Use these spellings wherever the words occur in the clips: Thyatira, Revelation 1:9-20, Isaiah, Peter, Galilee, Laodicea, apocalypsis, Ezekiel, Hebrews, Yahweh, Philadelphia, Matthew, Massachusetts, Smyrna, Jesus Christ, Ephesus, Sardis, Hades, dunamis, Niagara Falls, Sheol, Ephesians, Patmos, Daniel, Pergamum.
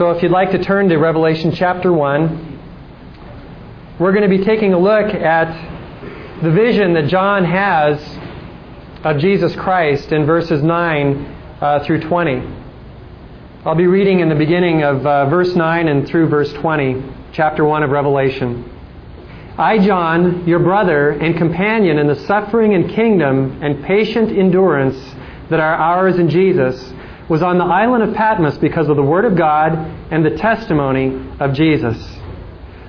So if you'd like to turn to Revelation chapter 1, we're going to be taking a look at the vision that John has of Jesus Christ in verses 9 through 20. I'll be reading in the beginning of verse 9 and through verse 20, chapter 1 of Revelation. I, John, your brother and companion in the suffering and kingdom and patient endurance that are ours in Jesus, was on the island of Patmos because of the Word of God and the testimony of Jesus.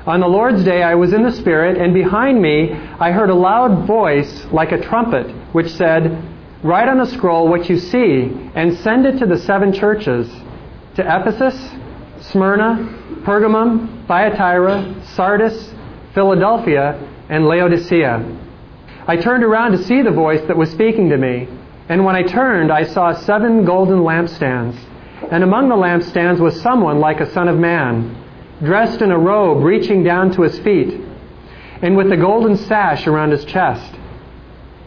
On the Lord's day I was in the Spirit, and behind me I heard a loud voice like a trumpet, which said, "Write on a scroll what you see, and send it to the seven churches, to Ephesus, Smyrna, Pergamum, Thyatira, Sardis, Philadelphia, and Laodicea." I turned around to see the voice that was speaking to me. And when I turned, I saw 7 golden lampstands. And among the lampstands was someone like a son of man, dressed in a robe reaching down to his feet, and with a golden sash around his chest.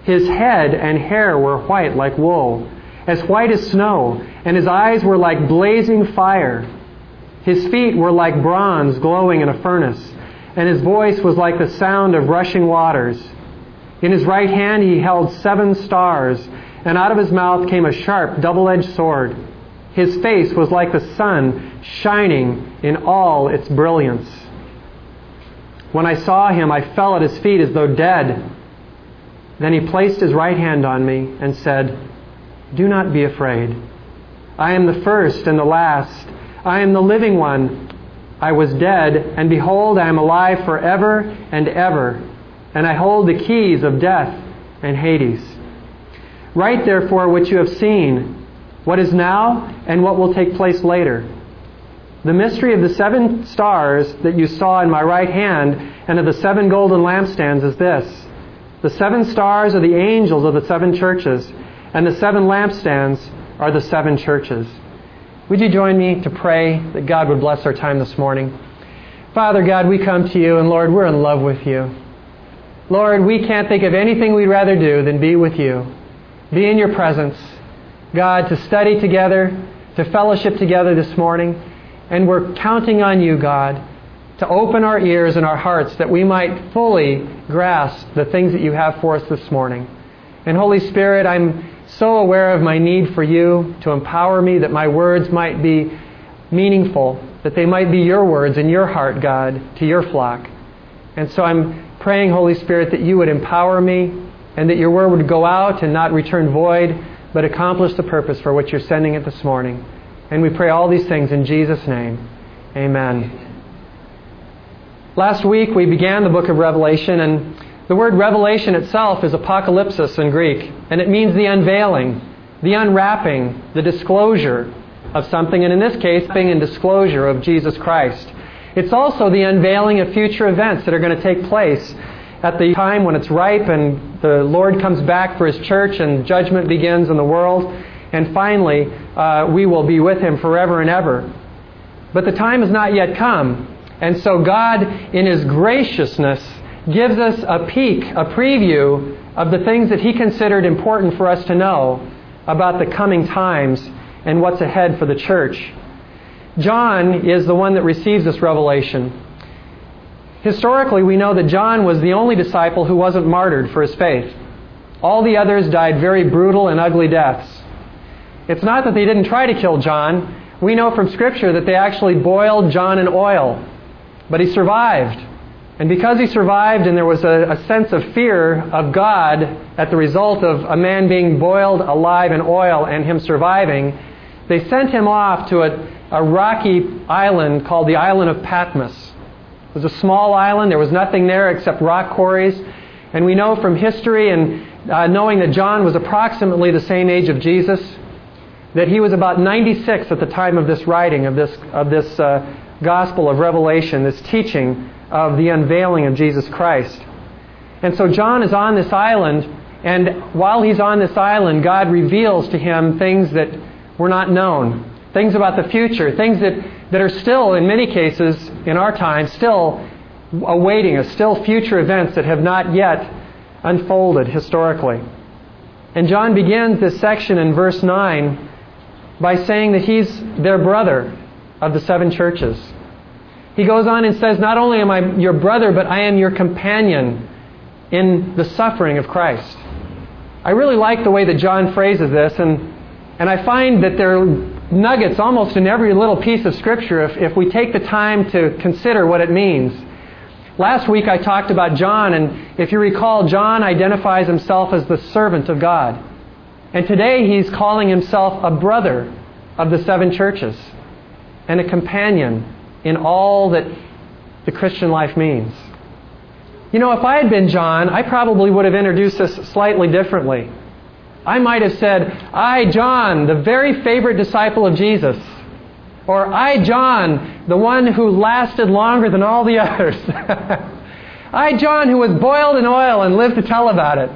His head and hair were white like wool, as white as snow, and his eyes were like blazing fire. His feet were like bronze glowing in a furnace, and his voice was like the sound of rushing waters. In his right hand he held 7 stars, and out of his mouth came a sharp, double-edged sword. His face was like the sun, shining in all its brilliance. When I saw him, I fell at his feet as though dead. Then he placed his right hand on me and said, "Do not be afraid. I am the first and the last. I am the living one. I was dead, and behold, I am alive forever and ever, and I hold the keys of death and Hades. Write therefore what you have seen, what is now, and what will take place later. The mystery of the 7 stars that you saw in my right hand and of the 7 golden lampstands is this. The 7 stars are the angels of the 7 churches, and the 7 lampstands are the 7 churches." Would you join me to pray that God would bless our time this morning? Father God, we come to you, and Lord, we're in love with you. Lord, we can't think of anything we'd rather do than be with you. Be in your presence, God, to study together, to fellowship together this morning. And we're counting on you, God, to open our ears and our hearts that we might fully grasp the things that you have for us this morning. And Holy Spirit, I'm so aware of my need for you to empower me that my words might be meaningful, that they might be your words in your heart, God, to your flock. And so I'm praying, Holy Spirit, that you would empower me, and that your word would go out and not return void, but accomplish the purpose for which you're sending it this morning. And we pray all these things in Jesus' name. Amen. Last week we began the book of Revelation, and the word revelation itself is apocalypsis in Greek, and it means the unveiling, the unwrapping, the disclosure of something, and in this case, the disclosure of Jesus Christ. It's also the unveiling of future events that are going to take place at the time when it's ripe and the Lord comes back for His church and judgment begins in the world. And finally, we will be with Him forever and ever. But the time has not yet come. And so God, in His graciousness, gives us a peek, a preview of the things that He considered important for us to know about the coming times and what's ahead for the church. John is the one that receives this revelation. Historically, we know that John was the only disciple who wasn't martyred for his faith. All the others died very brutal and ugly deaths. It's not that they didn't try to kill John. We know from Scripture that they actually boiled John in oil. But he survived. And because he survived, and there was a sense of fear of God at the result of a man being boiled alive in oil and him surviving, they sent him off to a rocky island called the island of Patmos. It was a small island. There was nothing there except rock quarries. And we know from history and knowing that John was approximately the same age of Jesus, that he was about 96 at the time of this writing, of this gospel of Revelation, this teaching of the unveiling of Jesus Christ. And so John is on this island, and while he's on this island, God reveals to him things that were not known, things about the future, things that are still, in many cases, in our time, still awaiting us, still future events that have not yet unfolded historically. And John begins this section in verse 9 by saying that he's their brother, of the seven churches. He goes on and says, not only am I your brother, but I am your companion in the suffering of Christ. I really like the way that John phrases this, and I find that there are nuggets almost in every little piece of Scripture if we take the time to consider what it means. Last week I talked about John, and if you recall, John identifies himself as the servant of God. And today he's calling himself a brother of the seven churches and a companion in all that the Christian life means. You know, if I had been John, I probably would have introduced this slightly differently. I might have said, I, John, the very favorite disciple of Jesus. Or, I, John, the one who lasted longer than all the others. I, John, who was boiled in oil and lived to tell about it.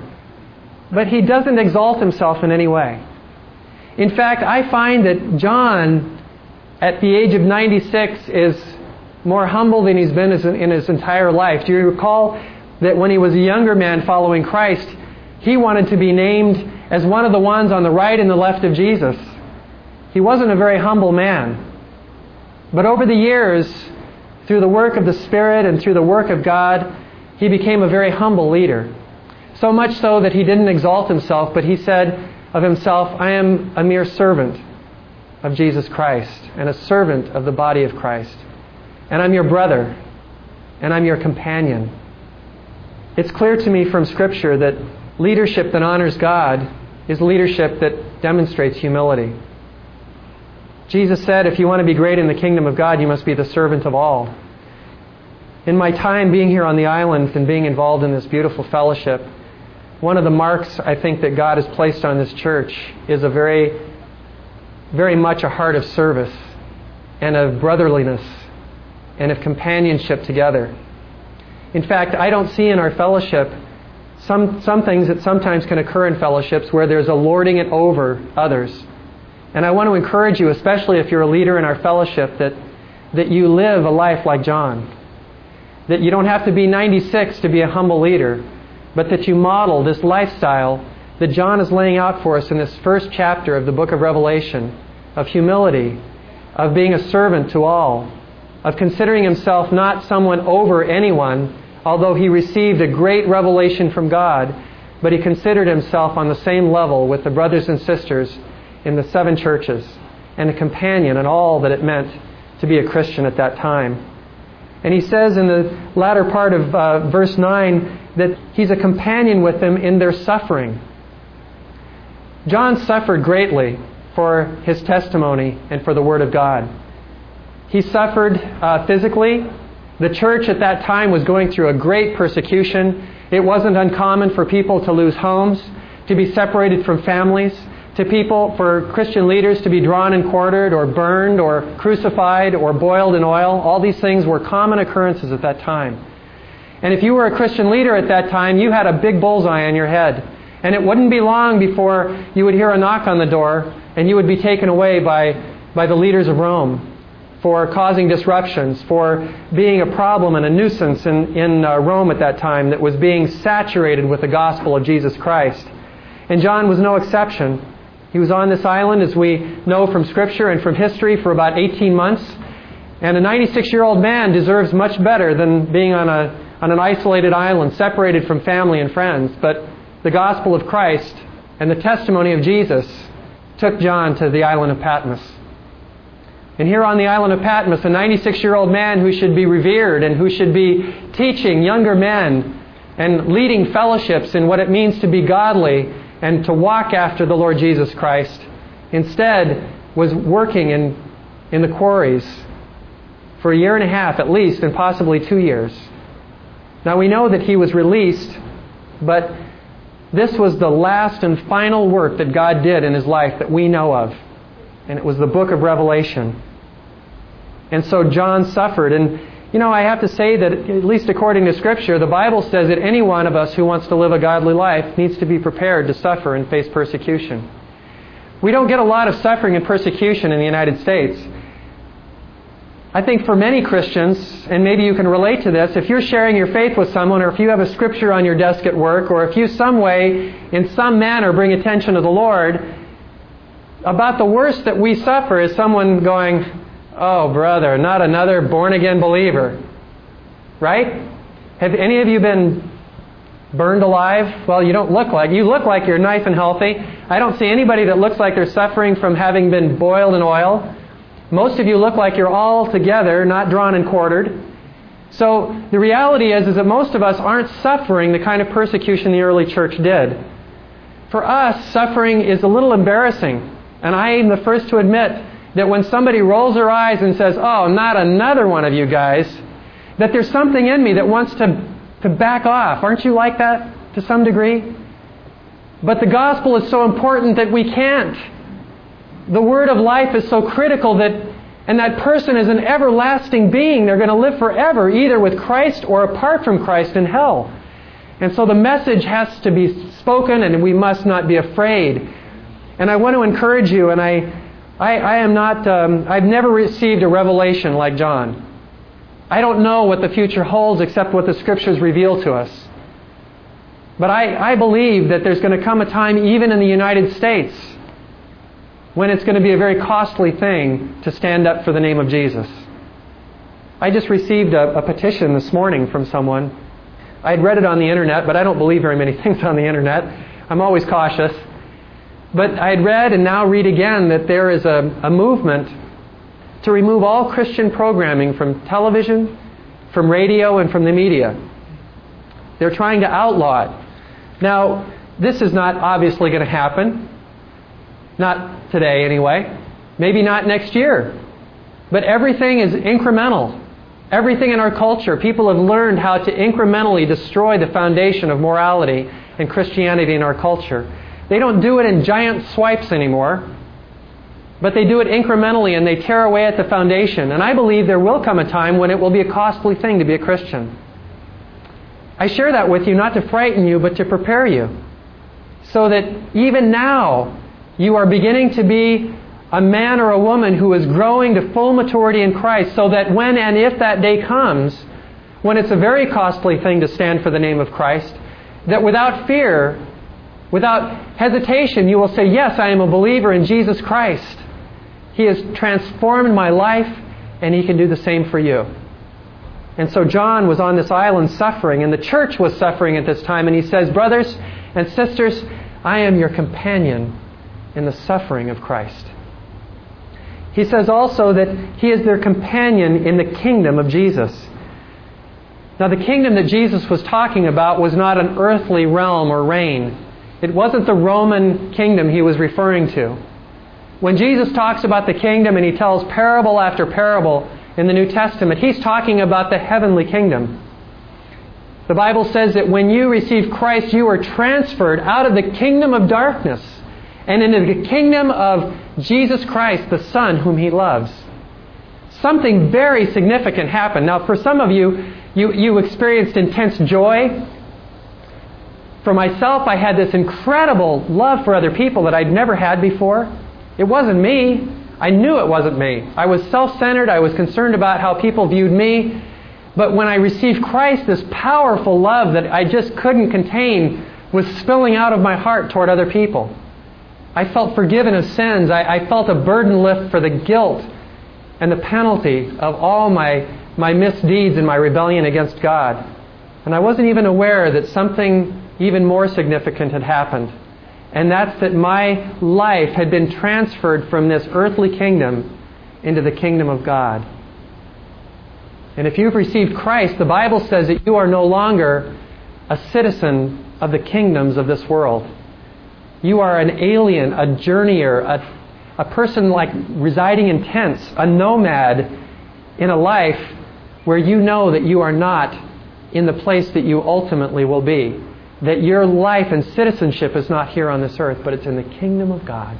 But he doesn't exalt himself in any way. In fact, I find that John, at the age of 96, is more humble than he's been in his entire life. Do you recall that when he was a younger man following Christ, he wanted to be named as one of the ones on the right and the left of Jesus? He wasn't a very humble man. But over the years, through the work of the Spirit and through the work of God, he became a very humble leader. So much so that he didn't exalt himself, but he said of himself, I am a mere servant of Jesus Christ and a servant of the body of Christ. And I'm your brother, and I'm your companion. It's clear to me from Scripture that leadership that honors God is leadership that demonstrates humility. Jesus said, if you want to be great in the kingdom of God, you must be the servant of all. In my time being here on the islands and being involved in this beautiful fellowship, one of the marks I think that God has placed on this church is a very, very much a heart of service and of brotherliness and of companionship together. In fact, I don't see in our fellowship some things that sometimes can occur in fellowships where there's a lording it over others. And I want to encourage you, especially if you're a leader in our fellowship, that you live a life like John. That you don't have to be 96 to be a humble leader, but that you model this lifestyle that John is laying out for us in this first chapter of the book of Revelation, of humility, of being a servant to all, of considering himself not someone over anyone, although he received a great revelation from God, but he considered himself on the same level with the brothers and sisters in the seven churches and a companion in all that it meant to be a Christian at that time. And he says in the latter part of verse 9 that he's a companion with them in their suffering. John suffered greatly for his testimony and for the Word of God. He suffered physically. The church at that time was going through a great persecution. It wasn't uncommon for people to lose homes, to be separated from families, for Christian leaders to be drawn and quartered or burned or crucified or boiled in oil. All these things were common occurrences at that time. And if you were a Christian leader at that time, you had a big bullseye on your head. And it wouldn't be long before you would hear a knock on the door and you would be taken away by the leaders of Rome for causing disruptions, for being a problem and a nuisance in Rome at that time that was being saturated with the gospel of Jesus Christ. And John was no exception. He was on this island, as we know from Scripture and from history, for about 18 months. And a 96-year-old man deserves much better than being on an isolated island, separated from family and friends. But the gospel of Christ and the testimony of Jesus took John to the island of Patmos. And here on the island of Patmos, a 96-year-old man who should be revered and who should be teaching younger men and leading fellowships in what it means to be godly and to walk after the Lord Jesus Christ, instead was working in the quarries for a year and a half at least, and possibly 2 years. Now we know that he was released, but this was the last and final work that God did in his life that we know of. And it was the book of Revelation. And so John suffered. And, you know, I have to say that, at least according to Scripture, the Bible says that any one of us who wants to live a godly life needs to be prepared to suffer and face persecution. We don't get a lot of suffering and persecution in the United States. I think for many Christians, and maybe you can relate to this, if you're sharing your faith with someone, or if you have a Scripture on your desk at work, or if you some way, in some manner, bring attention to the Lord, about the worst that we suffer is someone going, Oh, brother, not another born-again believer. Right? Have any of you been burned alive? Well, you look like you're nice and healthy. I don't see anybody that looks like they're suffering from having been boiled in oil. Most of you look like you're all together, not drawn and quartered. So the reality is that most of us aren't suffering the kind of persecution the early church did. For us, suffering is a little embarrassing. And I am the first to admit that when somebody rolls their eyes and says, "Oh, not another one of you guys," that there's something in me that wants to back off. Aren't you like that to some degree? But the gospel is so important that we can't. The word of life is so critical and that person is an everlasting being. They're going to live forever, either with Christ or apart from Christ in hell. And so the message has to be spoken, and we must not be afraid. And I want to encourage you, and I've never received a revelation like John. I don't know what the future holds except what the Scriptures reveal to us. But I believe that there's going to come a time, even in the United States, when it's going to be a very costly thing to stand up for the name of Jesus. I just received a petition this morning from someone. I'd read it on the Internet, but I don't believe very many things on the Internet. I'm always cautious. But I'd read and now read again that there is a movement to remove all Christian programming from television, from radio, and from the media. They're trying to outlaw it. Now, this is not obviously going to happen. Not today, anyway. Maybe not next year. But everything is incremental. Everything in our culture, people have learned how to incrementally destroy the foundation of morality and Christianity in our culture. They don't do it in giant swipes anymore, but they do it incrementally, and they tear away at the foundation. And I believe there will come a time when it will be a costly thing to be a Christian. I share that with you not to frighten you, but to prepare you, so that even now you are beginning to be a man or a woman who is growing to full maturity in Christ, so that when and if that day comes, when it's a very costly thing to stand for the name of Christ, that without fear, without hesitation, you will say, "Yes, I am a believer in Jesus Christ. He has transformed my life, and He can do the same for you." And so John was on this island suffering, and the church was suffering at this time, and he says, "Brothers and sisters, I am your companion in the suffering of Christ." He says also that he is their companion in the kingdom of Jesus. Now, the kingdom that Jesus was talking about was not an earthly realm or reign. It wasn't the Roman kingdom He was referring to. When Jesus talks about the kingdom and He tells parable after parable in the New Testament, He's talking about the heavenly kingdom. The Bible says that when you receive Christ, you are transferred out of the kingdom of darkness and into the kingdom of Jesus Christ, the Son whom He loves. Something very significant happened. Now, for some of you, you experienced intense joy. For myself, I had this incredible love for other people that I'd never had before. It wasn't me. I knew it wasn't me. I was self-centered. I was concerned about how people viewed me. But when I received Christ, this powerful love that I just couldn't contain was spilling out of my heart toward other people. I felt forgiven of sins. I felt a burden lift for the guilt and the penalty of all my misdeeds and my rebellion against God. And I wasn't even aware that something even more significant had happened. And that's that my life had been transferred from this earthly kingdom into the kingdom of God. And if you've received Christ, the Bible says that you are no longer a citizen of the kingdoms of this world. You are an alien, a journeyer, a person like residing in tents, a nomad in a life where you know that you are not in the place that you ultimately will be. That your life and citizenship is not here on this earth, but it's in the kingdom of God.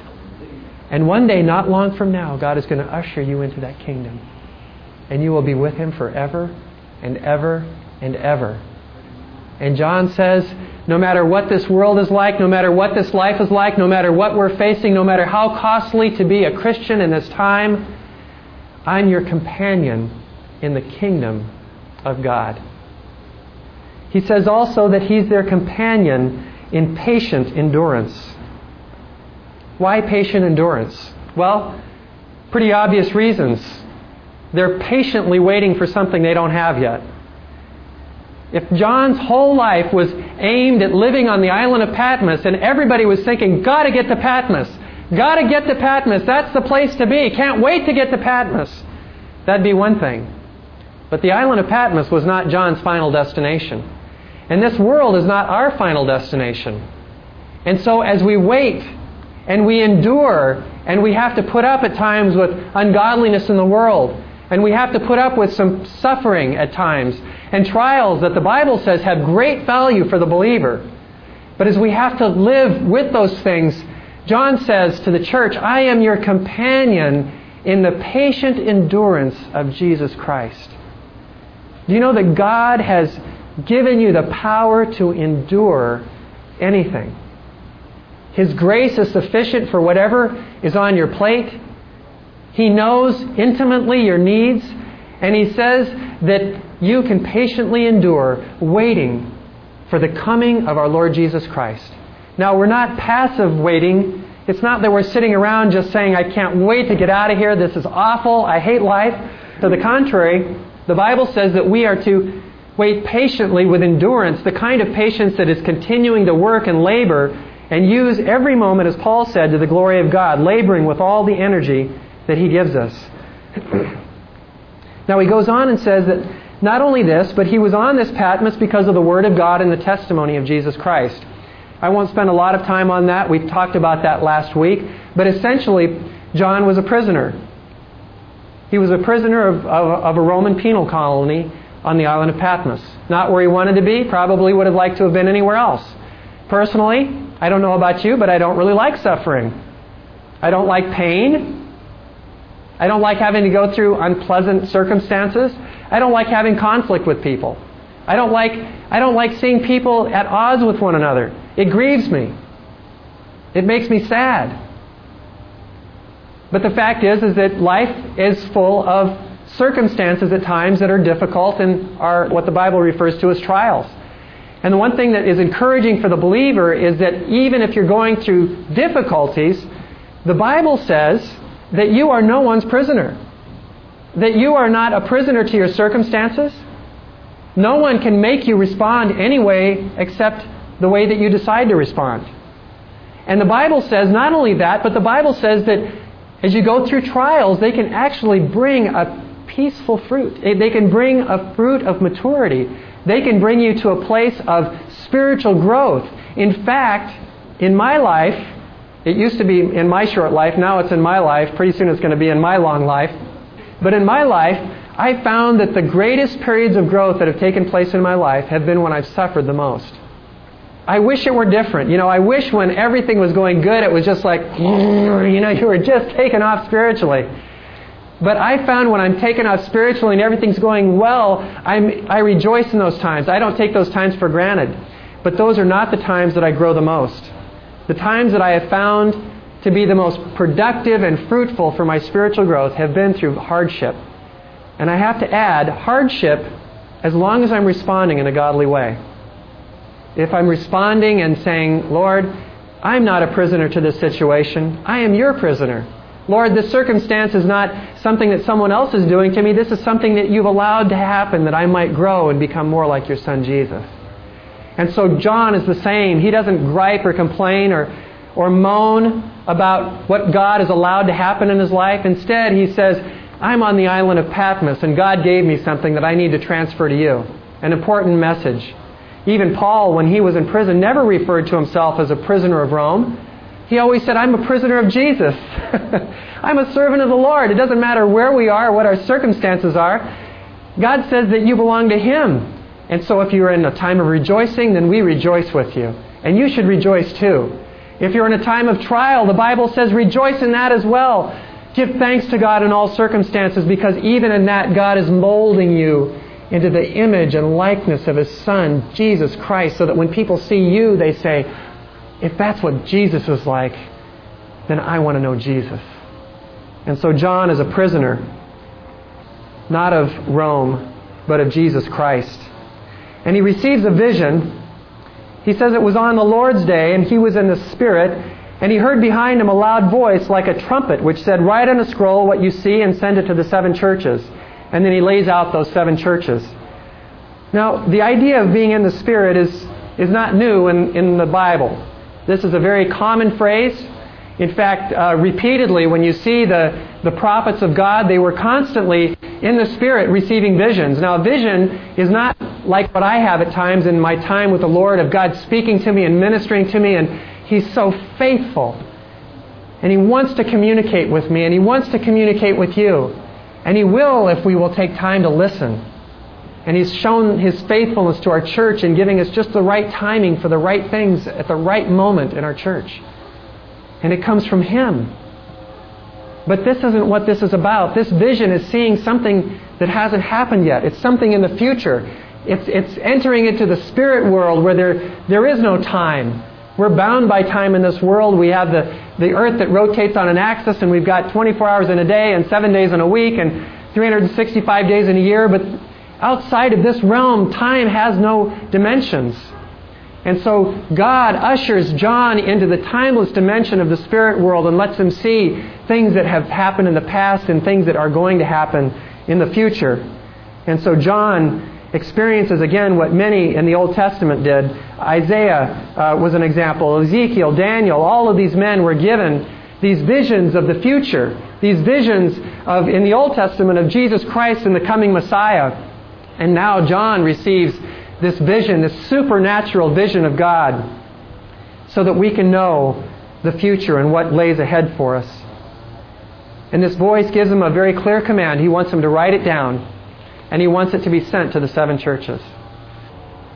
And one day, not long from now, God is going to usher you into that kingdom. And you will be with Him forever and ever and ever. And John says, no matter what this world is like, no matter what this life is like, no matter what we're facing, no matter how costly to be a Christian in this time, I'm your companion in the kingdom of God. He says also that He's their companion in patient endurance. Why patient endurance? Well, pretty obvious reasons. They're patiently waiting for something they don't have yet. If John's whole life was aimed at living on the island of Patmos and everybody was thinking, gotta get to Patmos, gotta get to Patmos, that's the place to be, can't wait to get to Patmos, that'd be one thing. But the island of Patmos was not John's final destination. And this world is not our final destination. And so as we wait and we endure and we have to put up at times with ungodliness in the world, and we have to put up with some suffering at times and trials that the Bible says have great value for the believer. But as we have to live with those things, John says to the church, I am your companion in the patient endurance of Jesus Christ. Do you know that God has given you the power to endure anything? His grace is sufficient for whatever is on your plate. He knows intimately your needs, and He says that you can patiently endure waiting for the coming of our Lord Jesus Christ. Now, we're not passive waiting. It's not that we're sitting around just saying, I can't wait to get out of here, this is awful, I hate life. To the contrary, the Bible says that we are to wait patiently with endurance, the kind of patience that is continuing to work and labor and use every moment, as Paul said, to the glory of God, laboring with all the energy that He gives us. Now he goes on and says that not only this, but he was on this Patmos because of the Word of God and the testimony of Jesus Christ. I won't spend a lot of time on that. We talked about that last week. But essentially, John was a prisoner. He was a prisoner of a Roman penal colony on the island of Patmos. Not where he wanted to be. Probably would have liked to have been anywhere else. Personally, I don't know about you, but I don't really like suffering. I don't like pain. I don't like having to go through unpleasant circumstances. I don't like having conflict with people. I don't like seeing people at odds with one another. It grieves me. It makes me sad. But the fact is that life is full of circumstances at times that are difficult and are what the Bible refers to as trials. And the one thing that is encouraging for the believer is that even if you're going through difficulties, the Bible says that you are no one's prisoner. That you are not a prisoner to your circumstances. No one can make you respond any way except the way that you decide to respond. And the Bible says not only that, but the Bible says that as you go through trials, they can actually bring a peaceful fruit. They can bring a fruit of maturity. They can bring you to a place of spiritual growth. In fact, in my life, it used to be in my short life, now it's in my life, pretty soon it's going to be in my long life. But in my life, I found that the greatest periods of growth that have taken place in my life have been when I've suffered the most. I wish it were different. You know, I wish when everything was going good, it was just like, you know, you were just taken off spiritually. But I found when I'm taken off spiritually and everything's going well, I rejoice in those times. I don't take those times for granted. But those are not the times that I grow the most. The times that I have found to be the most productive and fruitful for my spiritual growth have been through hardship. And I have to add, hardship, as long as I'm responding in a godly way. If I'm responding and saying, Lord, I'm not a prisoner to this situation. I am your prisoner. Lord, this circumstance is not something that someone else is doing to me. This is something that you've allowed to happen that I might grow and become more like your son Jesus. And so John is the same. He doesn't gripe or complain or moan about what God has allowed to happen in his life. Instead, he says, I'm on the island of Patmos, and God gave me something that I need to transfer to you. An important message. Even Paul, when he was in prison, never referred to himself as a prisoner of Rome. He always said, I'm a prisoner of Jesus. I'm a servant of the Lord. It doesn't matter where we are or what our circumstances are. God says that you belong to Him. And so if you're in a time of rejoicing, then we rejoice with you. And you should rejoice too. If you're in a time of trial, the Bible says rejoice in that as well. Give thanks to God in all circumstances, because even in that, God is molding you into the image and likeness of His Son, Jesus Christ, so that when people see you, they say, if that's what Jesus is like, then I want to know Jesus. And so John is a prisoner, not of Rome, but of Jesus Christ. And he receives a vision. He says it was on the Lord's day, and he was in the Spirit, and he heard behind him a loud voice like a trumpet, which said, write on a scroll what you see and send it to the 7 churches. And then he lays out those seven churches. Now, the idea of being in the Spirit is not new in the Bible. This is a very common phrase. In fact, repeatedly, when you see the prophets of God, they were constantly in the Spirit receiving visions. Now, a vision is not like what I have at times in my time with the Lord, of God speaking to me and ministering to me, and He's so faithful. And He wants to communicate with me, and He wants to communicate with you. And He will if we will take time to listen. And He's shown His faithfulness to our church in giving us just the right timing for the right things at the right moment in our church. And it comes from Him. But this isn't what this is about. This vision is seeing something that hasn't happened yet. It's something in the future. It's entering into the spirit world where there is no time. We're bound by time in this world. We have the earth that rotates on an axis, and we've got 24 hours in a day and 7 days in a week and 365 days in a year. But outside of this realm, time has no dimensions. And so God ushers John into the timeless dimension of the spirit world and lets him see things that have happened in the past and things that are going to happen in the future. And so John experiences again what many in the Old Testament did. Isaiah was an example. Ezekiel, Daniel, all of these men were given these visions of the future. These visions of, in the Old Testament, of Jesus Christ and the coming Messiah. And now John receives this vision, this supernatural vision of God, so that we can know the future and what lays ahead for us. And this voice gives him a very clear command. He wants him to write it down. And he wants it to be sent to the seven churches.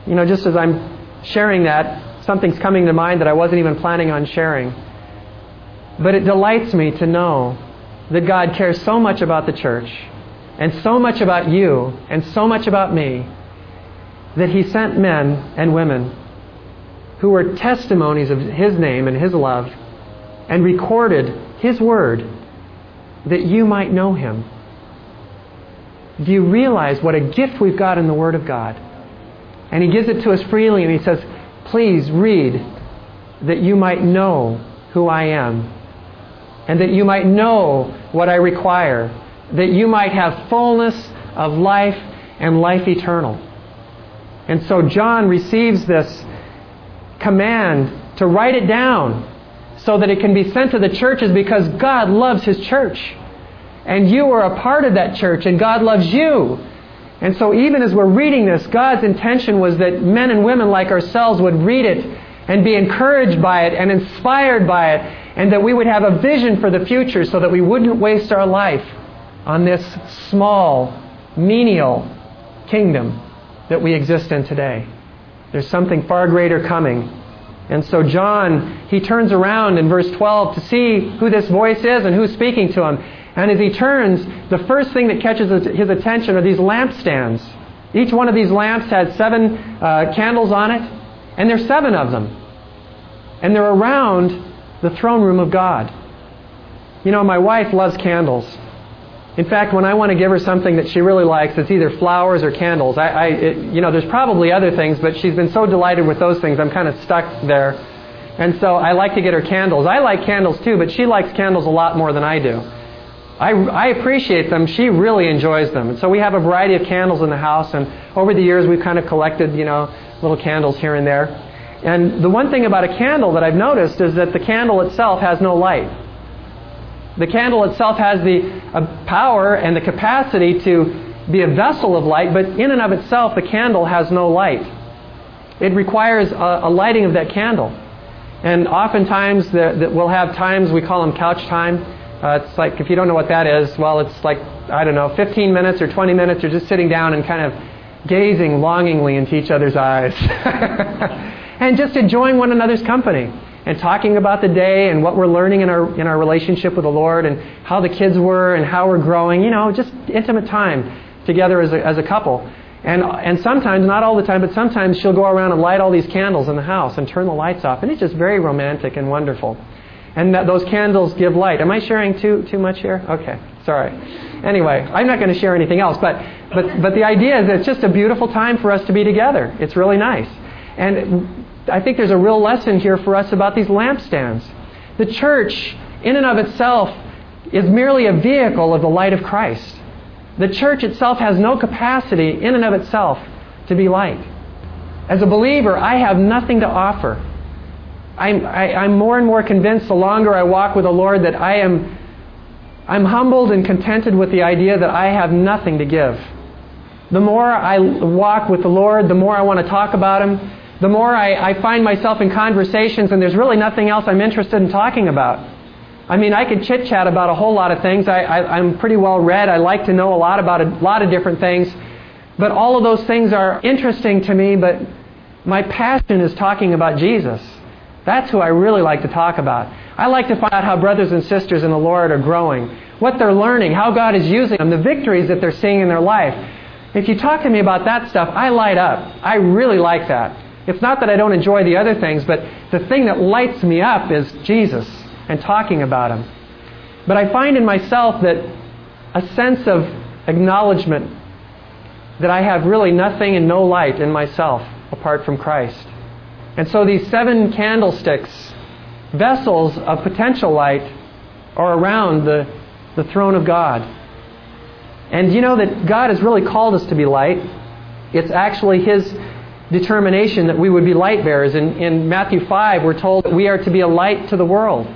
You know, just as I'm sharing that, something's coming to mind that I wasn't even planning on sharing. But it delights me to know that God cares so much about the church, and so much about you, and so much about me, that He sent men and women who were testimonies of His name and His love, and recorded His word, that you might know Him. Do you realize what a gift we've got in the Word of God? And He gives it to us freely, and He says, please read, that you might know who I am, and that you might know what I require, that you might have fullness of life and life eternal. And so John receives this command to write it down so that it can be sent to the churches, because God loves His church. And you are a part of that church, and God loves you. And so even as we're reading this, God's intention was that men and women like ourselves would read it and be encouraged by it and inspired by it, and that we would have a vision for the future so that we wouldn't waste our life on this small, menial kingdom that we exist in today. There's something far greater coming. And so John, he turns around in verse 12 to see who this voice is and who's speaking to him. And as he turns, the first thing that catches his attention are these lampstands. Each one of these lamps has seven candles on it, and there's seven of them. And they're around the throne room of God. You know, my wife loves candles. In fact, when I want to give her something that she really likes, it's either flowers or candles. There's probably other things, but she's been so delighted with those things, I'm kind of stuck there. And so I like to get her candles. I like candles too, but she likes candles a lot more than I do. I appreciate them. She really enjoys them. And so we have a variety of candles in the house, and over the years we've kind of collected, little candles here and there. And the one thing about a candle that I've noticed is that the candle itself has no light. The candle itself has the power and the capacity to be a vessel of light, but in and of itself the candle has no light. It requires a lighting of that candle. And oftentimes we'll have times, we call them couch time. It's like, if you don't know what that is, well, it's like, 15 minutes or 20 minutes, you're just sitting down and kind of gazing longingly into each other's eyes. And just enjoying one another's company and talking about the day and what we're learning in our relationship with the Lord, and how the kids were and how we're growing, just intimate time together as a couple. And sometimes, not all the time, but sometimes she'll go around and light all these candles in the house and turn the lights off. And it's just very romantic and wonderful. And that those candles give light. Am I sharing too much here? Okay, sorry. Anyway, I'm not going to share anything else. But the idea is that it's just a beautiful time for us to be together. It's really nice. And I think there's a real lesson here for us about these lampstands. The church, in and of itself, is merely a vehicle of the light of Christ. The church itself has no capacity in and of itself to be light. As a believer, I have nothing to offer. I'm more and more convinced the longer I walk with the Lord that I'm humbled and contented with the idea that I have nothing to give. The more I walk with the Lord, the more I want to talk about Him. The more I find myself in conversations and there's really nothing else I'm interested in talking about. I mean, I could chit-chat about a whole lot of things. I'm pretty well read. I like to know a lot about a lot of different things. But all of those things are interesting to me, but my passion is talking about Jesus. That's who I really like to talk about. I like to find out how brothers and sisters in the Lord are growing, what they're learning, how God is using them, the victories that they're seeing in their life. If you talk to me about that stuff, I light up. I really like that. It's not that I don't enjoy the other things, but the thing that lights me up is Jesus and talking about Him. But I find in myself that a sense of acknowledgement that I have really nothing and no light in myself apart from Christ. And so these 7 candlesticks, vessels of potential light, are around the throne of God. And you know that God has really called us to be light. It's actually His determination that we would be light bearers. In Matthew 5, we're told that we are to be a light to the world.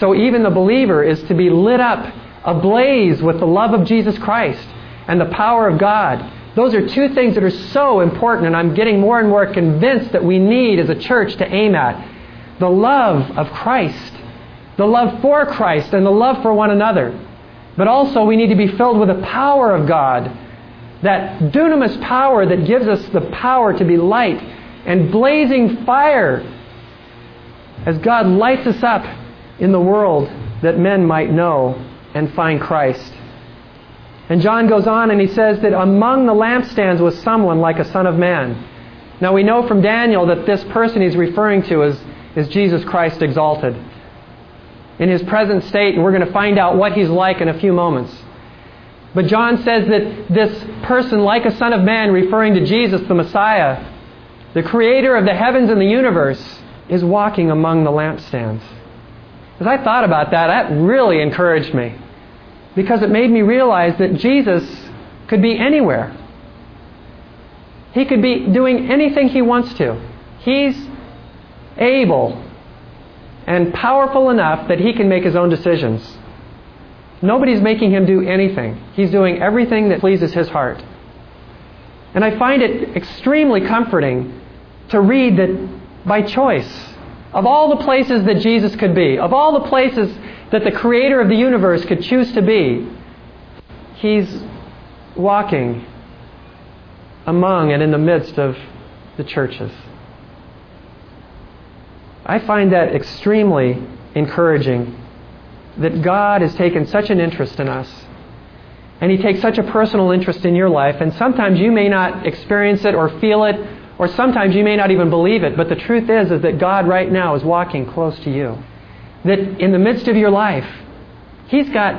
So even the believer is to be lit up, ablaze with the love of Jesus Christ and the power of God. Those are two things that are so important, and I'm getting more and more convinced that we need as a church to aim at. The love of Christ, the love for Christ, and the love for one another. But also we need to be filled with the power of God, that dunamis power that gives us the power to be light and blazing fire as God lights us up in the world that men might know and find Christ. And John goes on and he says that among the lampstands was someone like a son of man. Now we know from Daniel that this person he's referring to is Jesus Christ exalted. In His present state, and we're going to find out what He's like in a few moments. But John says that this person like a son of man, referring to Jesus the Messiah, the creator of the heavens and the universe, is walking among the lampstands. As I thought about that, that really encouraged me, because it made me realize that Jesus could be anywhere. He could be doing anything He wants to. He's able and powerful enough that He can make His own decisions. Nobody's making Him do anything. He's doing everything that pleases His heart. And I find it extremely comforting to read that by choice, of all the places that Jesus could be, of all the places that the Creator of the universe could choose to be, He's walking among and in the midst of the churches. I find that extremely encouraging, that God has taken such an interest in us, and He takes such a personal interest in your life. And sometimes you may not experience it or feel it, or sometimes you may not even believe it, but the truth is that God right now is walking close to you. That in the midst of your life, He's got,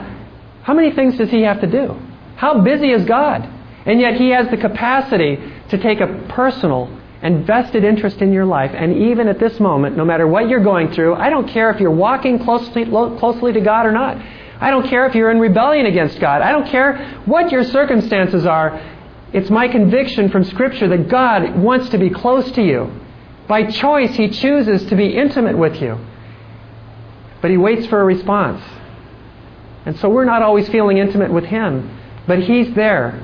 how many things does He have to do? How busy is God? And yet He has the capacity to take a personal and vested interest in your life. And even at this moment, no matter what you're going through, I don't care if you're walking closely to God or not. I don't care if you're in rebellion against God. I don't care what your circumstances are. It's my conviction from Scripture that God wants to be close to you. By choice, He chooses to be intimate with you. But He waits for a response. And so we're not always feeling intimate with Him, but He's there,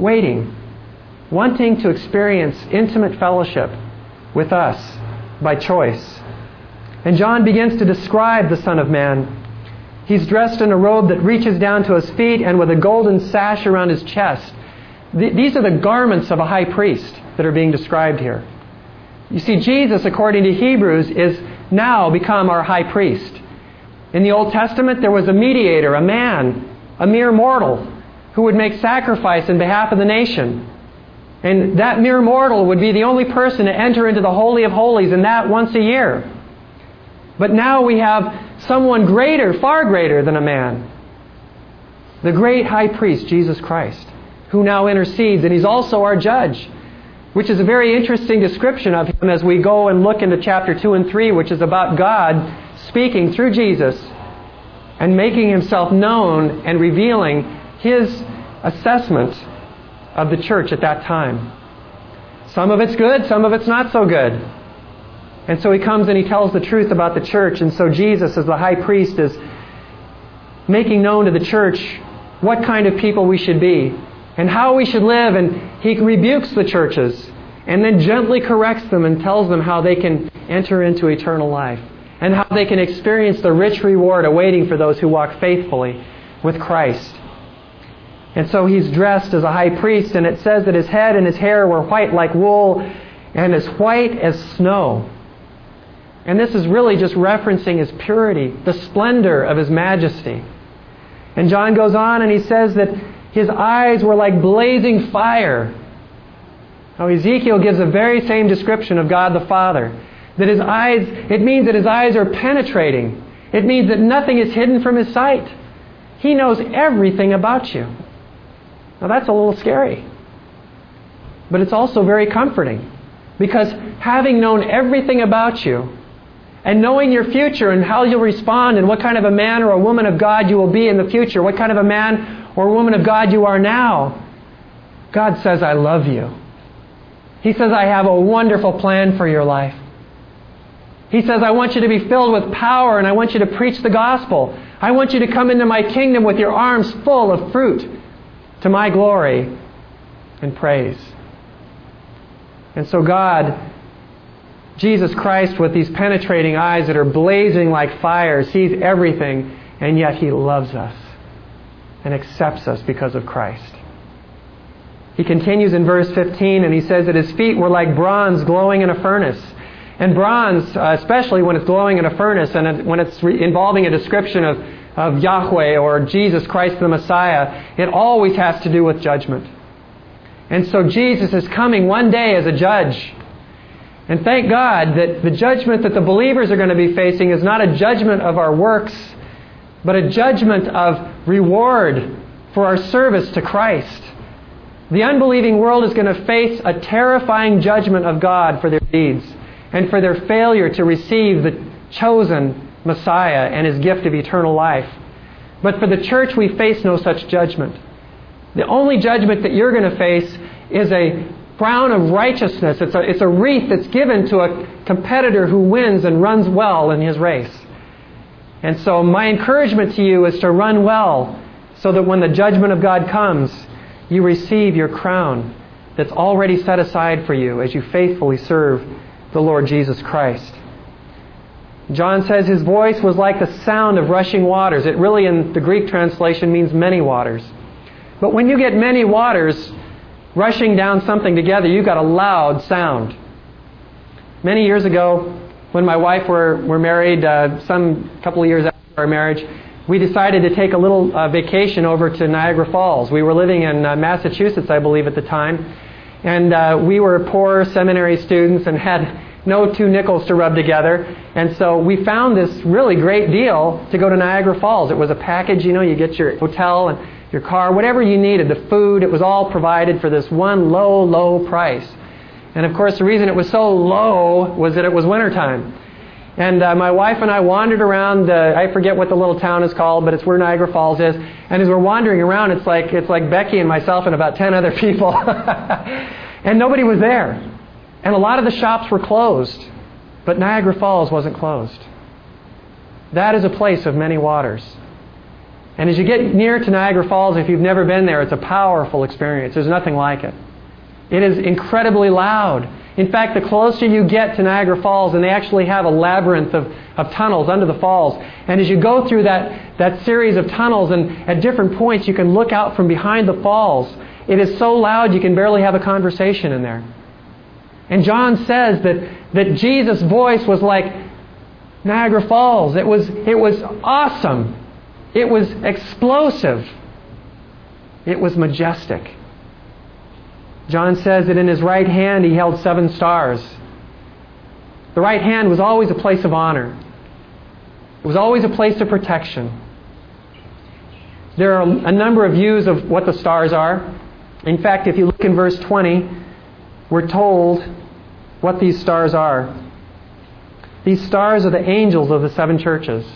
waiting, wanting to experience intimate fellowship with us by choice. And John begins to describe the Son of Man. He's dressed in a robe that reaches down to His feet and with a golden sash around His chest. These are the garments of a high priest that are being described here. You see, Jesus, according to Hebrews, is now become our high priest. In the Old Testament, there was a mediator, a man, a mere mortal, who would make sacrifice in behalf of the nation. And that mere mortal would be the only person to enter into the Holy of Holies, and that once a year. But now we have someone greater, far greater than a man. The great high priest, Jesus Christ, who now intercedes, and He's also our judge, which is a very interesting description of Him as we go and look into chapter 2 and 3, which is about God speaking through Jesus and making Himself known and revealing his assessment of the church at that time. Some of it's good, some of it's not so good. And so he comes and he tells the truth about the church. And so Jesus, as the high priest, is making known to the church what kind of people we should be and how we should live. And he rebukes the churches and then gently corrects them and tells them how they can enter into eternal life and how they can experience the rich reward awaiting for those who walk faithfully with Christ. And so he's dressed as a high priest, and it says that his head and his hair were white like wool and as white as snow. And this is really just referencing his purity, the splendor of his majesty. And John goes on and he says that his eyes were like blazing fire. Now Ezekiel gives the very same description of God the Father. That his eyes, it means that his eyes are penetrating. It means that nothing is hidden from his sight. He knows everything about you. Now that's a little scary. But it's also very comforting. Because having known everything about you, and knowing your future and how you'll respond and what kind of a man or a woman of God you will be in the future, what kind of a man or a woman of God you are now, God says, I love you. He says, I have a wonderful plan for your life. He says, I want you to be filled with power and I want you to preach the gospel. I want you to come into my kingdom with your arms full of fruit to my glory and praise. And so God, Jesus Christ, with these penetrating eyes that are blazing like fire, sees everything, and yet He loves us and accepts us because of Christ. He continues in verse 15, and he says that His feet were like bronze glowing in a furnace. And bronze, especially when it's glowing in a furnace and when it's involving a description of Yahweh or Jesus Christ the Messiah, it always has to do with judgment. And so Jesus is coming one day as a judge. And thank God that the judgment that the believers are going to be facing is not a judgment of our works, but a judgment of reward for our service to Christ. The unbelieving world is going to face a terrifying judgment of God for their deeds and for their failure to receive the chosen Messiah and His gift of eternal life. But for the church, we face no such judgment. The only judgment that you're going to face is a crown of righteousness. It's a wreath that's given to a competitor who wins and runs well in his race. And so my encouragement to you is to run well so that when the judgment of God comes, you receive your crown that's already set aside for you as you faithfully serve the Lord Jesus Christ. John says his voice was like the sound of rushing waters. It really in the Greek translation means many waters. But when you get many waters rushing down something together, you've got a loud sound. Many years ago, when my wife were married, some couple of years after our marriage, we decided to take a little vacation over to Niagara Falls. We were living in Massachusetts, I believe, at the time. And we were poor seminary students and had no two nickels to rub together. And so we found this really great deal to go to Niagara Falls. It was a package, you know, you get your hotel and your car, whatever you needed, the food, it was all provided for this one low, low price. And of course, the reason it was so low was that it was wintertime. And my wife and I wandered around, I forget what the little town is called, but it's where Niagara Falls is. And as we're wandering around, it's like Becky and myself and about 10 other people. And nobody was there. And a lot of the shops were closed. But Niagara Falls wasn't closed. That is a place of many waters. And as you get near to Niagara Falls, if you've never been there, it's a powerful experience. There's nothing like it. It is incredibly loud. In fact, the closer you get to Niagara Falls, and they actually have a labyrinth of tunnels under the falls. And as you go through that series of tunnels, and at different points you can look out from behind the falls, it is so loud you can barely have a conversation in there. And John says that Jesus' voice was like Niagara Falls. It was awesome. It was explosive. It was majestic. John says that in his right hand he held 7 stars. The right hand was always a place of honor. It was always a place of protection. There are a number of views of what the stars are. In fact, if you look in verse 20, we're told what these stars are. These stars are the angels of the 7 churches.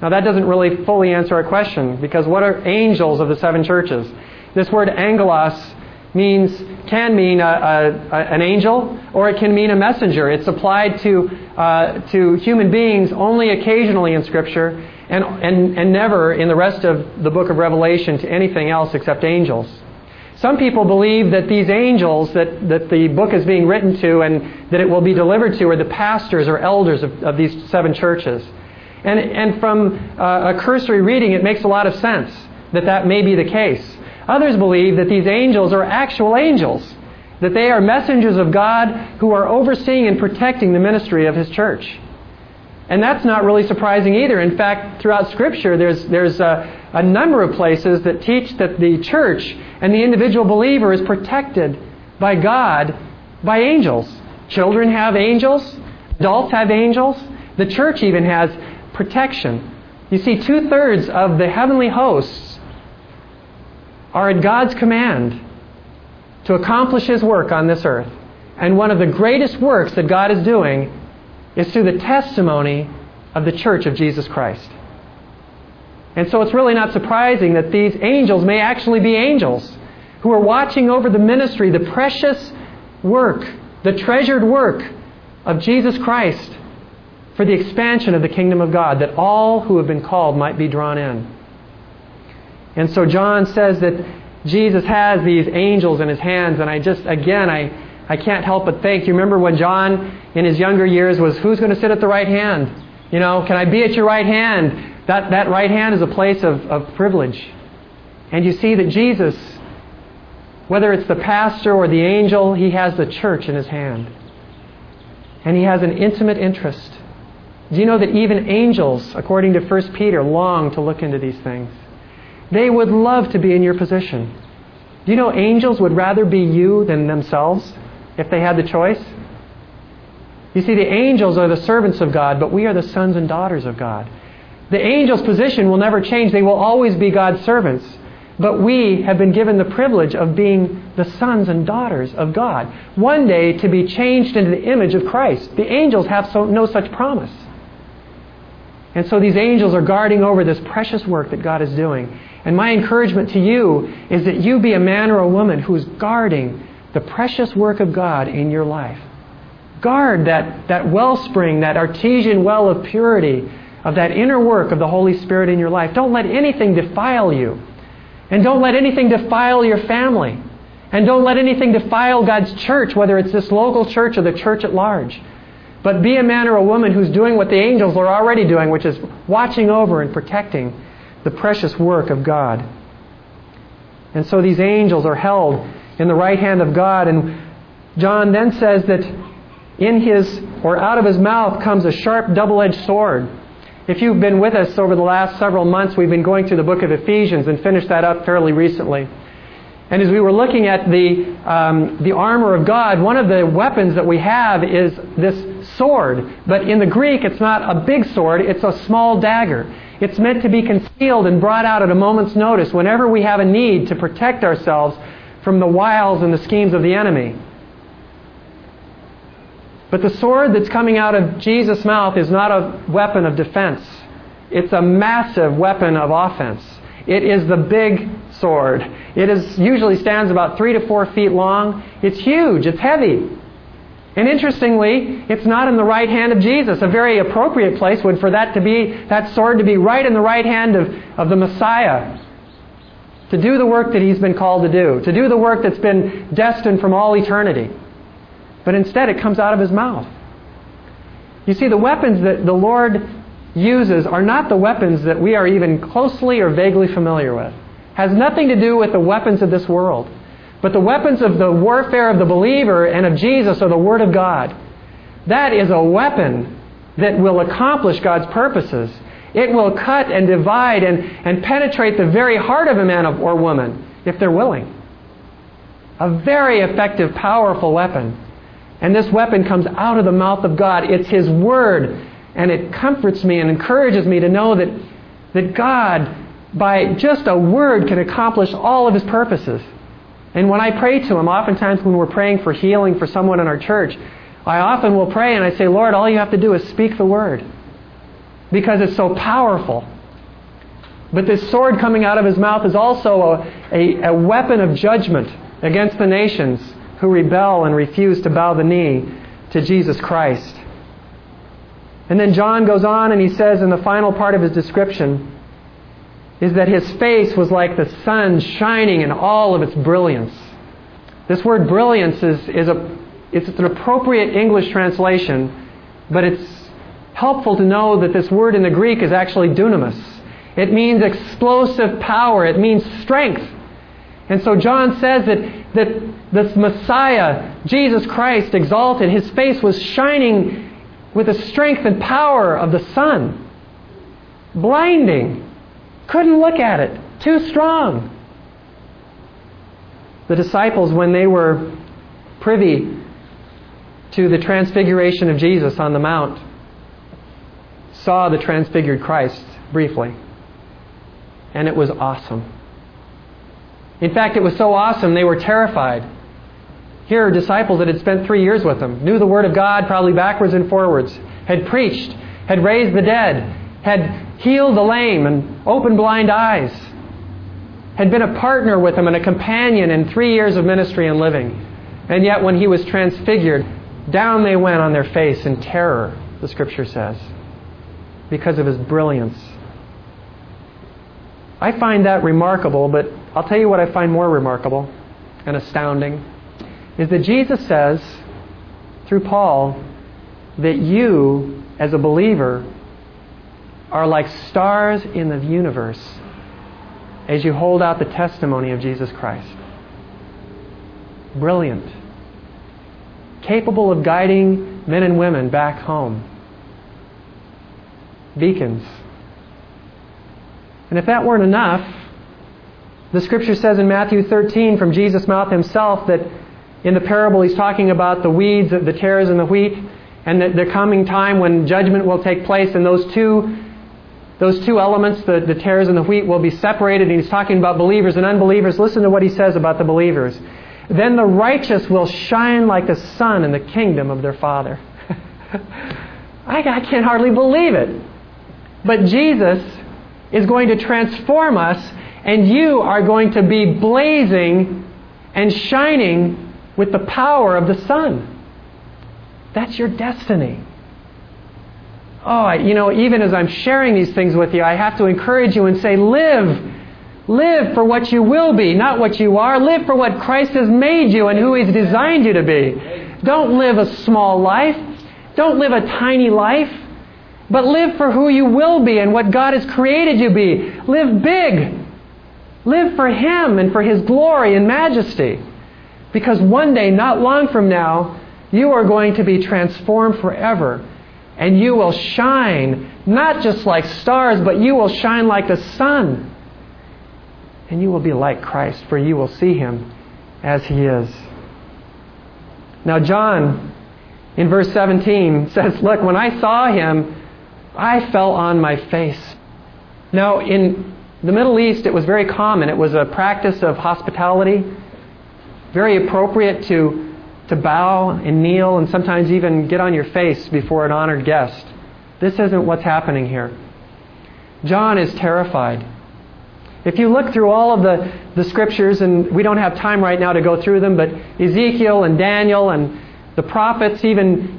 Now that doesn't really fully answer our question, because what are angels of the seven churches? This word angelos can mean an angel, or it can mean a messenger. It's applied to human beings only occasionally in Scripture, and never in the rest of the book of Revelation to anything else except angels. Some people believe that these angels that the book is being written to and that it will be delivered to are the pastors or elders of these seven churches. And from a cursory reading, it makes a lot of sense that may be the case. Others believe that these angels are actual angels, that they are messengers of God who are overseeing and protecting the ministry of His church. And that's not really surprising either. In fact, throughout Scripture, there's a number of places that teach that the church and the individual believer is protected by God by angels. Children have angels. Adults have angels. The church even has protection. You see, 2/3 of the heavenly hosts are at God's command to accomplish His work on this earth. And one of the greatest works that God is doing is through the testimony of the church of Jesus Christ. And so it's really not surprising that these angels may actually be angels who are watching over the ministry, the precious work, the treasured work of Jesus Christ for the expansion of the kingdom of God, that all who have been called might be drawn in. And so John says that Jesus has these angels in His hands, and I can't help but think. You remember when John, in his younger years, was, who's going to sit at the right hand? You know, can I be at your right hand? That right hand is a place of privilege. And you see that Jesus, whether it's the pastor or the angel, He has the church in His hand. And He has an intimate interest. Do you know that even angels, according to 1 Peter, long to look into these things? They would love to be in your position. Do you know angels would rather be you than themselves? If they had the choice. You see, the angels are the servants of God, but we are the sons and daughters of God. The angels' position will never change. They will always be God's servants. But we have been given the privilege of being the sons and daughters of God. One day to be changed into the image of Christ. The angels have no such promise. And so these angels are guarding over this precious work that God is doing. And my encouragement to you is that you be a man or a woman who is guarding the precious work of God in your life. Guard that wellspring, that artesian well of purity, of that inner work of the Holy Spirit in your life. Don't let anything defile you. And don't let anything defile your family. And don't let anything defile God's church, whether it's this local church or the church at large. But be a man or a woman who's doing what the angels are already doing, which is watching over and protecting the precious work of God. And so these angels are held in the right hand of God. And John then says that out of His mouth comes a sharp double-edged sword. If you've been with us over the last several months, we've been going through the book of Ephesians and finished that up fairly recently. And as we were looking at the armor of God, one of the weapons that we have is this sword. But in the Greek, it's not a big sword, it's a small dagger. It's meant to be concealed and brought out at a moment's notice whenever we have a need to protect ourselves from the wiles and the schemes of the enemy. But the sword that's coming out of Jesus' mouth is not a weapon of defense. It's a massive weapon of offense. It is the big sword. It usually stands about 3 to 4 feet long. It's huge. It's heavy. And interestingly, it's not in the right hand of Jesus. A very appropriate place would for that sword to be right in the right hand of the Messiah, to do the work that He's been called to do the work that's been destined from all eternity. But instead it comes out of His mouth. You see, the weapons that the Lord uses are not the weapons that we are even closely or vaguely familiar with. Has nothing to do with the weapons of this world. But the weapons of the warfare of the believer and of Jesus are the Word of God. That is a weapon that will accomplish God's purposes. It will cut and divide and penetrate the very heart of a man or woman, if they're willing. A very effective, powerful weapon. And this weapon comes out of the mouth of God. It's His Word. And it comforts me and encourages me to know that God, by just a word, can accomplish all of His purposes. And when I pray to Him, oftentimes when we're praying for healing for someone in our church, I often will pray and I say, Lord, all You have to do is speak the Word. because it's so powerful. But this sword coming out of his mouth is also a weapon of judgment against the nations who rebel and refuse to bow the knee to Jesus Christ. And then John goes on and he says in the final part of his description is that his face was like the sun shining in all of its brilliance. This word brilliance is an appropriate English translation, but it's helpful to know that this word in the Greek is actually dunamis. It means explosive power. It means strength. And so John says that this Messiah, Jesus Christ exalted, his face was shining with the strength and power of the sun. Blinding. Couldn't look at it. Too strong. The disciples, when they were privy to the transfiguration of Jesus on the mount, saw the transfigured Christ briefly. And it was awesome. In fact, it was so awesome they were terrified. Here are disciples that had spent 3 years with him, knew the Word of God probably backwards and forwards, had preached, had raised the dead, had healed the lame and opened blind eyes, had been a partner with him and a companion in 3 years of ministry and living. And yet when he was transfigured, down they went on their face in terror, the Scripture says, because of his brilliance. I find that remarkable, but I'll tell you what I find more remarkable and astounding is that Jesus says through Paul that you, as a believer, are like stars in the universe as you hold out the testimony of Jesus Christ. Brilliant. Capable of guiding men and women back home. Beacons. And if that weren't enough, the Scripture says in Matthew 13 from Jesus' mouth himself that in the parable he's talking about the weeds, the tares and the wheat, and that the coming time when judgment will take place, and those two elements, the tares and the wheat, will be separated. And he's talking about believers and unbelievers. Listen to what he says about the believers. Then the righteous will shine like the sun in the kingdom of their Father. I can't hardly believe it. But Jesus is going to transform us, and you are going to be blazing and shining with the power of the sun. That's your destiny. Oh, even as I'm sharing these things with you, I have to encourage you and say, live. Live for what you will be, not what you are. Live for what Christ has made you and who He's designed you to be. Don't live a small life. Don't live a tiny life. But live for who you will be and what God has created you be. Live big. Live for Him and for His glory and majesty. Because one day, not long from now, you are going to be transformed forever. And you will shine, not just like stars, but you will shine like the sun. And you will be like Christ, for you will see Him as He is. Now John, in verse 17, says, look, when I saw Him, I fell on my face. Now, in the Middle East, it was very common. It was a practice of hospitality, very appropriate to bow and kneel and sometimes even get on your face before an honored guest. This isn't what's happening here. John is terrified. If you look through all of the Scriptures, and we don't have time right now to go through them, but Ezekiel and Daniel and the prophets, even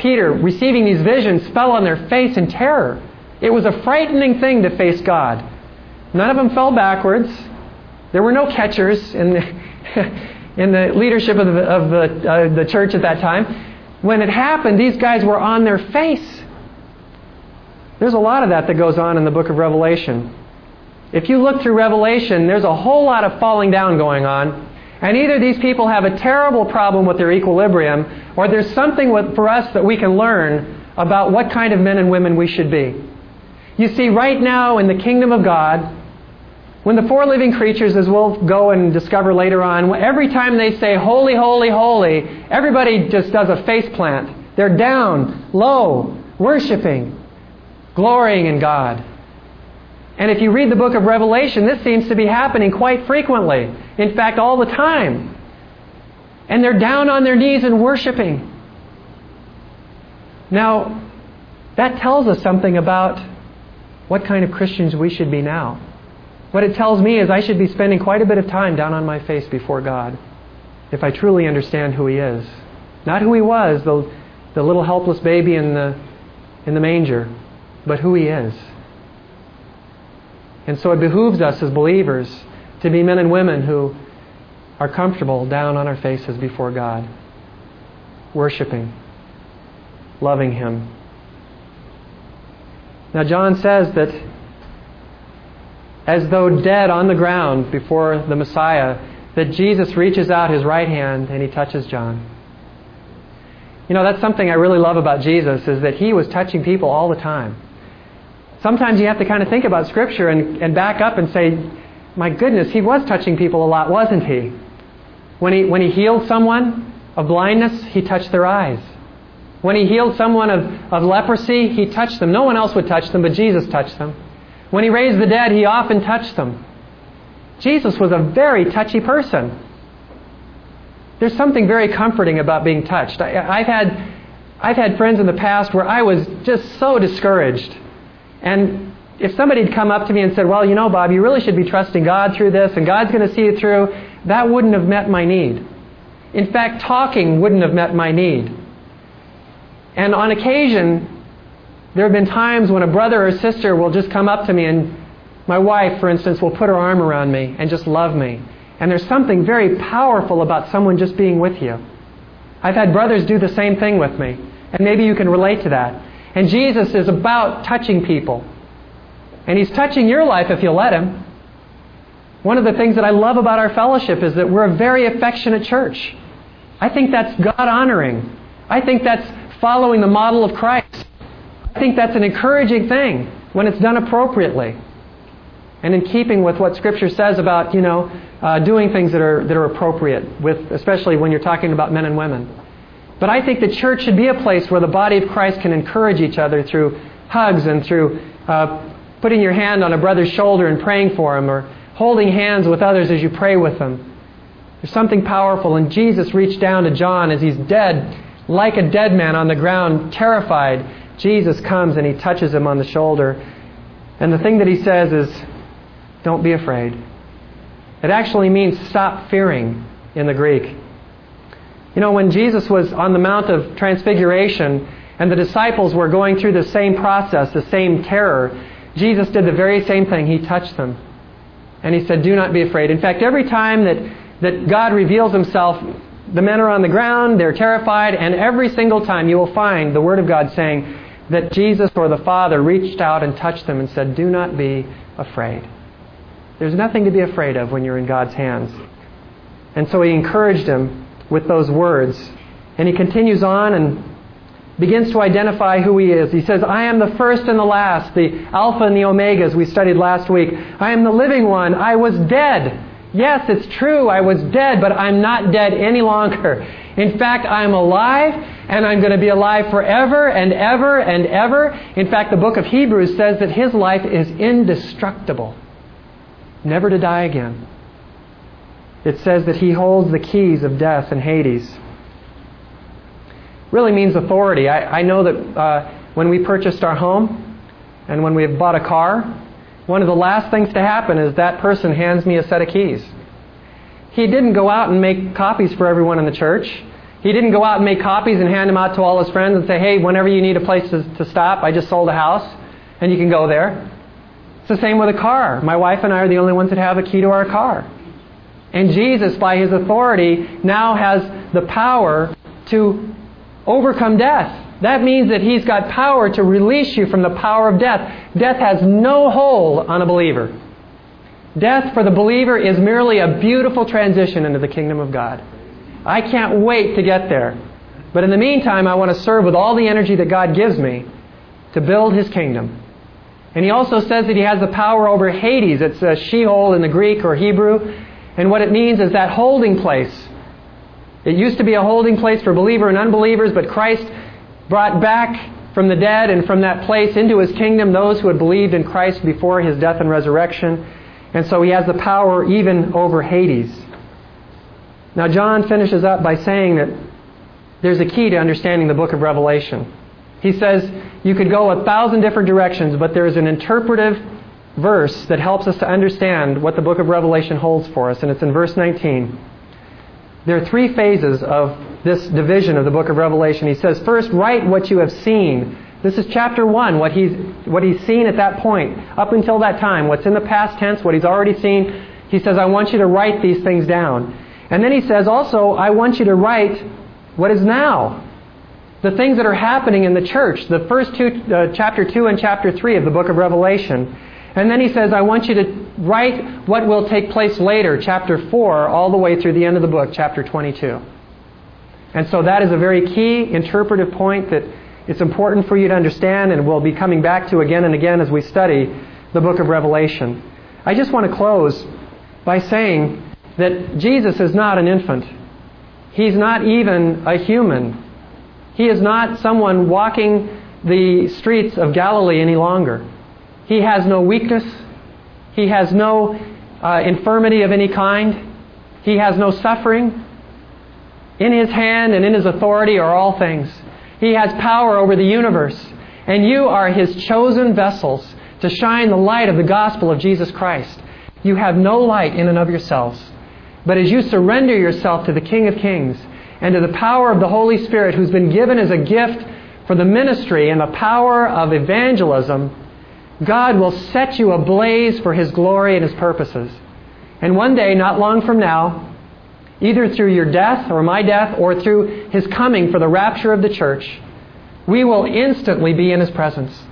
Peter, receiving these visions, fell on their face in terror. It was a frightening thing to face God. None of them fell backwards. There were no catchers in the leadership of the church at that time. When it happened, these guys were on their face. There's a lot of that goes on in the book of Revelation. If you look through Revelation, there's a whole lot of falling down going on. And either these people have a terrible problem with their equilibrium, or there's something for us that we can learn about what kind of men and women we should be. You see, right now in the kingdom of God, when the four living creatures, as we'll go and discover later on, every time they say, holy, holy, holy, everybody just does a face plant. They're down, low, worshiping, glorying in God. And if you read the book of Revelation, this seems to be happening quite frequently. In fact, all the time. And they're down on their knees and worshiping. Now, That tells us something about what kind of Christians we should be now. What it tells me is I should be spending quite a bit of time down on my face before God if I truly understand who He is. Not who He was, the little helpless baby in the manger, but who He is. And so it behooves us as believers to be men and women who are comfortable down on our faces before God, worshiping, loving Him. Now John says that as though dead on the ground before the Messiah, that Jesus reaches out His right hand and He touches John. You know, that's something I really love about Jesus, is that He was touching people all the time. Sometimes you have to kind of think about Scripture and back up and say, my goodness, He was touching people a lot, wasn't He? When he healed someone of blindness, He touched their eyes. When He healed someone of leprosy, He touched them. No one else would touch them, but Jesus touched them. When He raised the dead, He often touched them. Jesus was a very touchy person. There's something very comforting about being touched. I've had friends in the past where I was just so discouraged. And if somebody had come up to me and said, well, you know, Bob, you really should be trusting God through this, and God's going to see you through, that wouldn't have met my need. In fact, talking wouldn't have met my need. And on occasion, there have been times when a brother or sister will just come up to me, and my wife, for instance, will put her arm around me and just love me. And there's something very powerful about someone just being with you. I've had brothers do the same thing with me, and maybe you can relate to that. And Jesus is about touching people. And He's touching your life if you let Him. One of the things that I love about our fellowship is that we're a very affectionate church. I think that's God-honoring. I think that's following the model of Christ. I think that's an encouraging thing when it's done appropriately. And in keeping with what Scripture says about, you know, doing things that are appropriate, especially when you're talking about men and women. But I think the church should be a place where the body of Christ can encourage each other through hugs and through putting your hand on a brother's shoulder and praying for him, or holding hands with others as you pray with them. There's something powerful, and Jesus reached down to John as he's dead, like a dead man on the ground, terrified. Jesus comes and He touches him on the shoulder. And the thing that He says is, don't be afraid. It actually means stop fearing in the Greek. You know, when Jesus was on the Mount of Transfiguration and the disciples were going through the same process, the same terror, Jesus did the very same thing. He touched them. And He said, do not be afraid. In fact, every time that God reveals Himself, the men are on the ground, they're terrified, and every single time you will find the Word of God saying that Jesus or the Father reached out and touched them and said, do not be afraid. There's nothing to be afraid of when you're in God's hands. And so He encouraged him with those words. And He continues on and begins to identify who He is. He says, I am the first and the last, the Alpha and the Omega, as we studied last week. I am the living one. I was dead. Yes, it's true, I was dead, but I'm not dead any longer. In fact, I'm alive, and I'm going to be alive forever and ever and ever. In fact, the book of Hebrews says that His life is indestructible, never to die again. It says that He holds the keys of death and Hades. Really means authority. I know that when we purchased our home and when we have bought a car, one of the last things to happen is that person hands me a set of keys. He didn't go out and make copies for everyone in the church. He didn't go out and make copies and hand them out to all his friends and say, hey, whenever you need a place to stop, I just sold a house and you can go there. It's the same with a car. My wife and I are the only ones that have a key to our car. And Jesus, by His authority, now has the power to overcome death. That means that He's got power to release you from the power of death. Death has no hold on a believer. Death for the believer is merely a beautiful transition into the kingdom of God. I can't wait to get there. But in the meantime, I want to serve with all the energy that God gives me to build His kingdom. And He also says that He has the power over Hades. It's a Sheol in the Greek or Hebrew. And what it means is that holding place. It used to be a holding place for believer and unbelievers, but Christ brought back from the dead and from that place into His kingdom those who had believed in Christ before His death and resurrection. And so He has the power even over Hades. Now John finishes up by saying that there's a key to understanding the book of Revelation. He says you could go 1,000 different directions, but there is an interpretive verse that helps us to understand what the book of Revelation holds for us, and it's in verse 19. There are three phases of this division of the book of Revelation. He says, first, write what you have seen. This is chapter 1, what he's seen at that point, up until that time, what's in the past tense, what he's already seen. He says, I want you to write these things down. And then he says, also, I want you to write what is now. The things that are happening in the church, the first chapter 2 and chapter 3 of the book of Revelation. And then he says, I want you to write what will take place later, chapter 4, all the way through the end of the book, chapter 22. And so that is a very key interpretive point that it's important for you to understand, and we'll be coming back to again and again as we study the book of Revelation. I just want to close by saying that Jesus is not an infant. He's not even a human. He is not someone walking the streets of Galilee any longer. He has no weakness. He has no infirmity of any kind. He has no suffering. In His hand and in His authority are all things. He has power over the universe. And you are His chosen vessels to shine the light of the gospel of Jesus Christ. You have no light in and of yourselves. But as you surrender yourself to the King of Kings and to the power of the Holy Spirit, who's been given as a gift for the ministry and the power of evangelism, God will set you ablaze for His glory and His purposes. And one day, not long from now, either through your death or my death or through His coming for the rapture of the church, we will instantly be in His presence.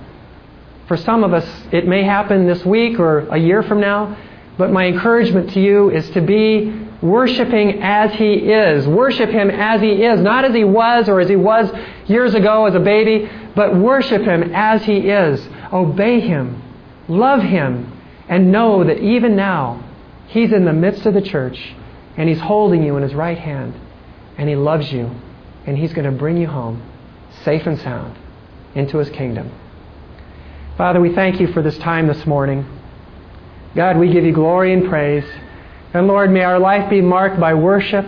For some of us, it may happen this week or a year from now, but my encouragement to you is to be worshiping as He is. Worship Him as He is, not as He was or as He was years ago as a baby, but worship Him as He is. Obey Him, love Him, and know that even now He's in the midst of the church, and He's holding you in His right hand, and He loves you, and He's going to bring you home safe and sound into His kingdom. Father, we thank You for this time this morning. God, we give You glory and praise. And Lord, may our life be marked by worship.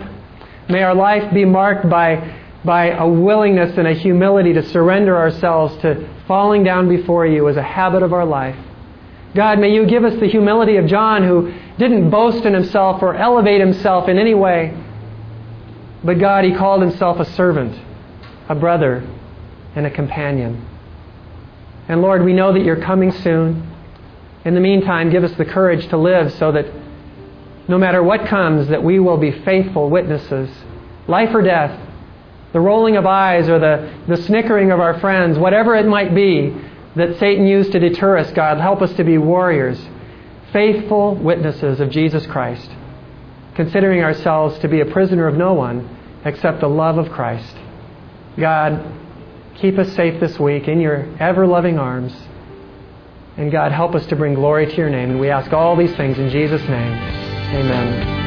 May our life be marked by a willingness and a humility to surrender ourselves to falling down before You as a habit of our life. God, may You give us the humility of John, who didn't boast in himself or elevate himself in any way. But God, he called himself a servant, a brother, and a companion. And Lord, we know that You're coming soon. In the meantime, give us the courage to live so that no matter what comes, that we will be faithful witnesses. Life or death, the rolling of eyes or the snickering of our friends, whatever it might be that Satan used to deter us, God, help us to be warriors, faithful witnesses of Jesus Christ, considering ourselves to be a prisoner of no one except the love of Christ. God, keep us safe this week in Your ever-loving arms. And God, help us to bring glory to Your name. And we ask all these things in Jesus' name. Amen.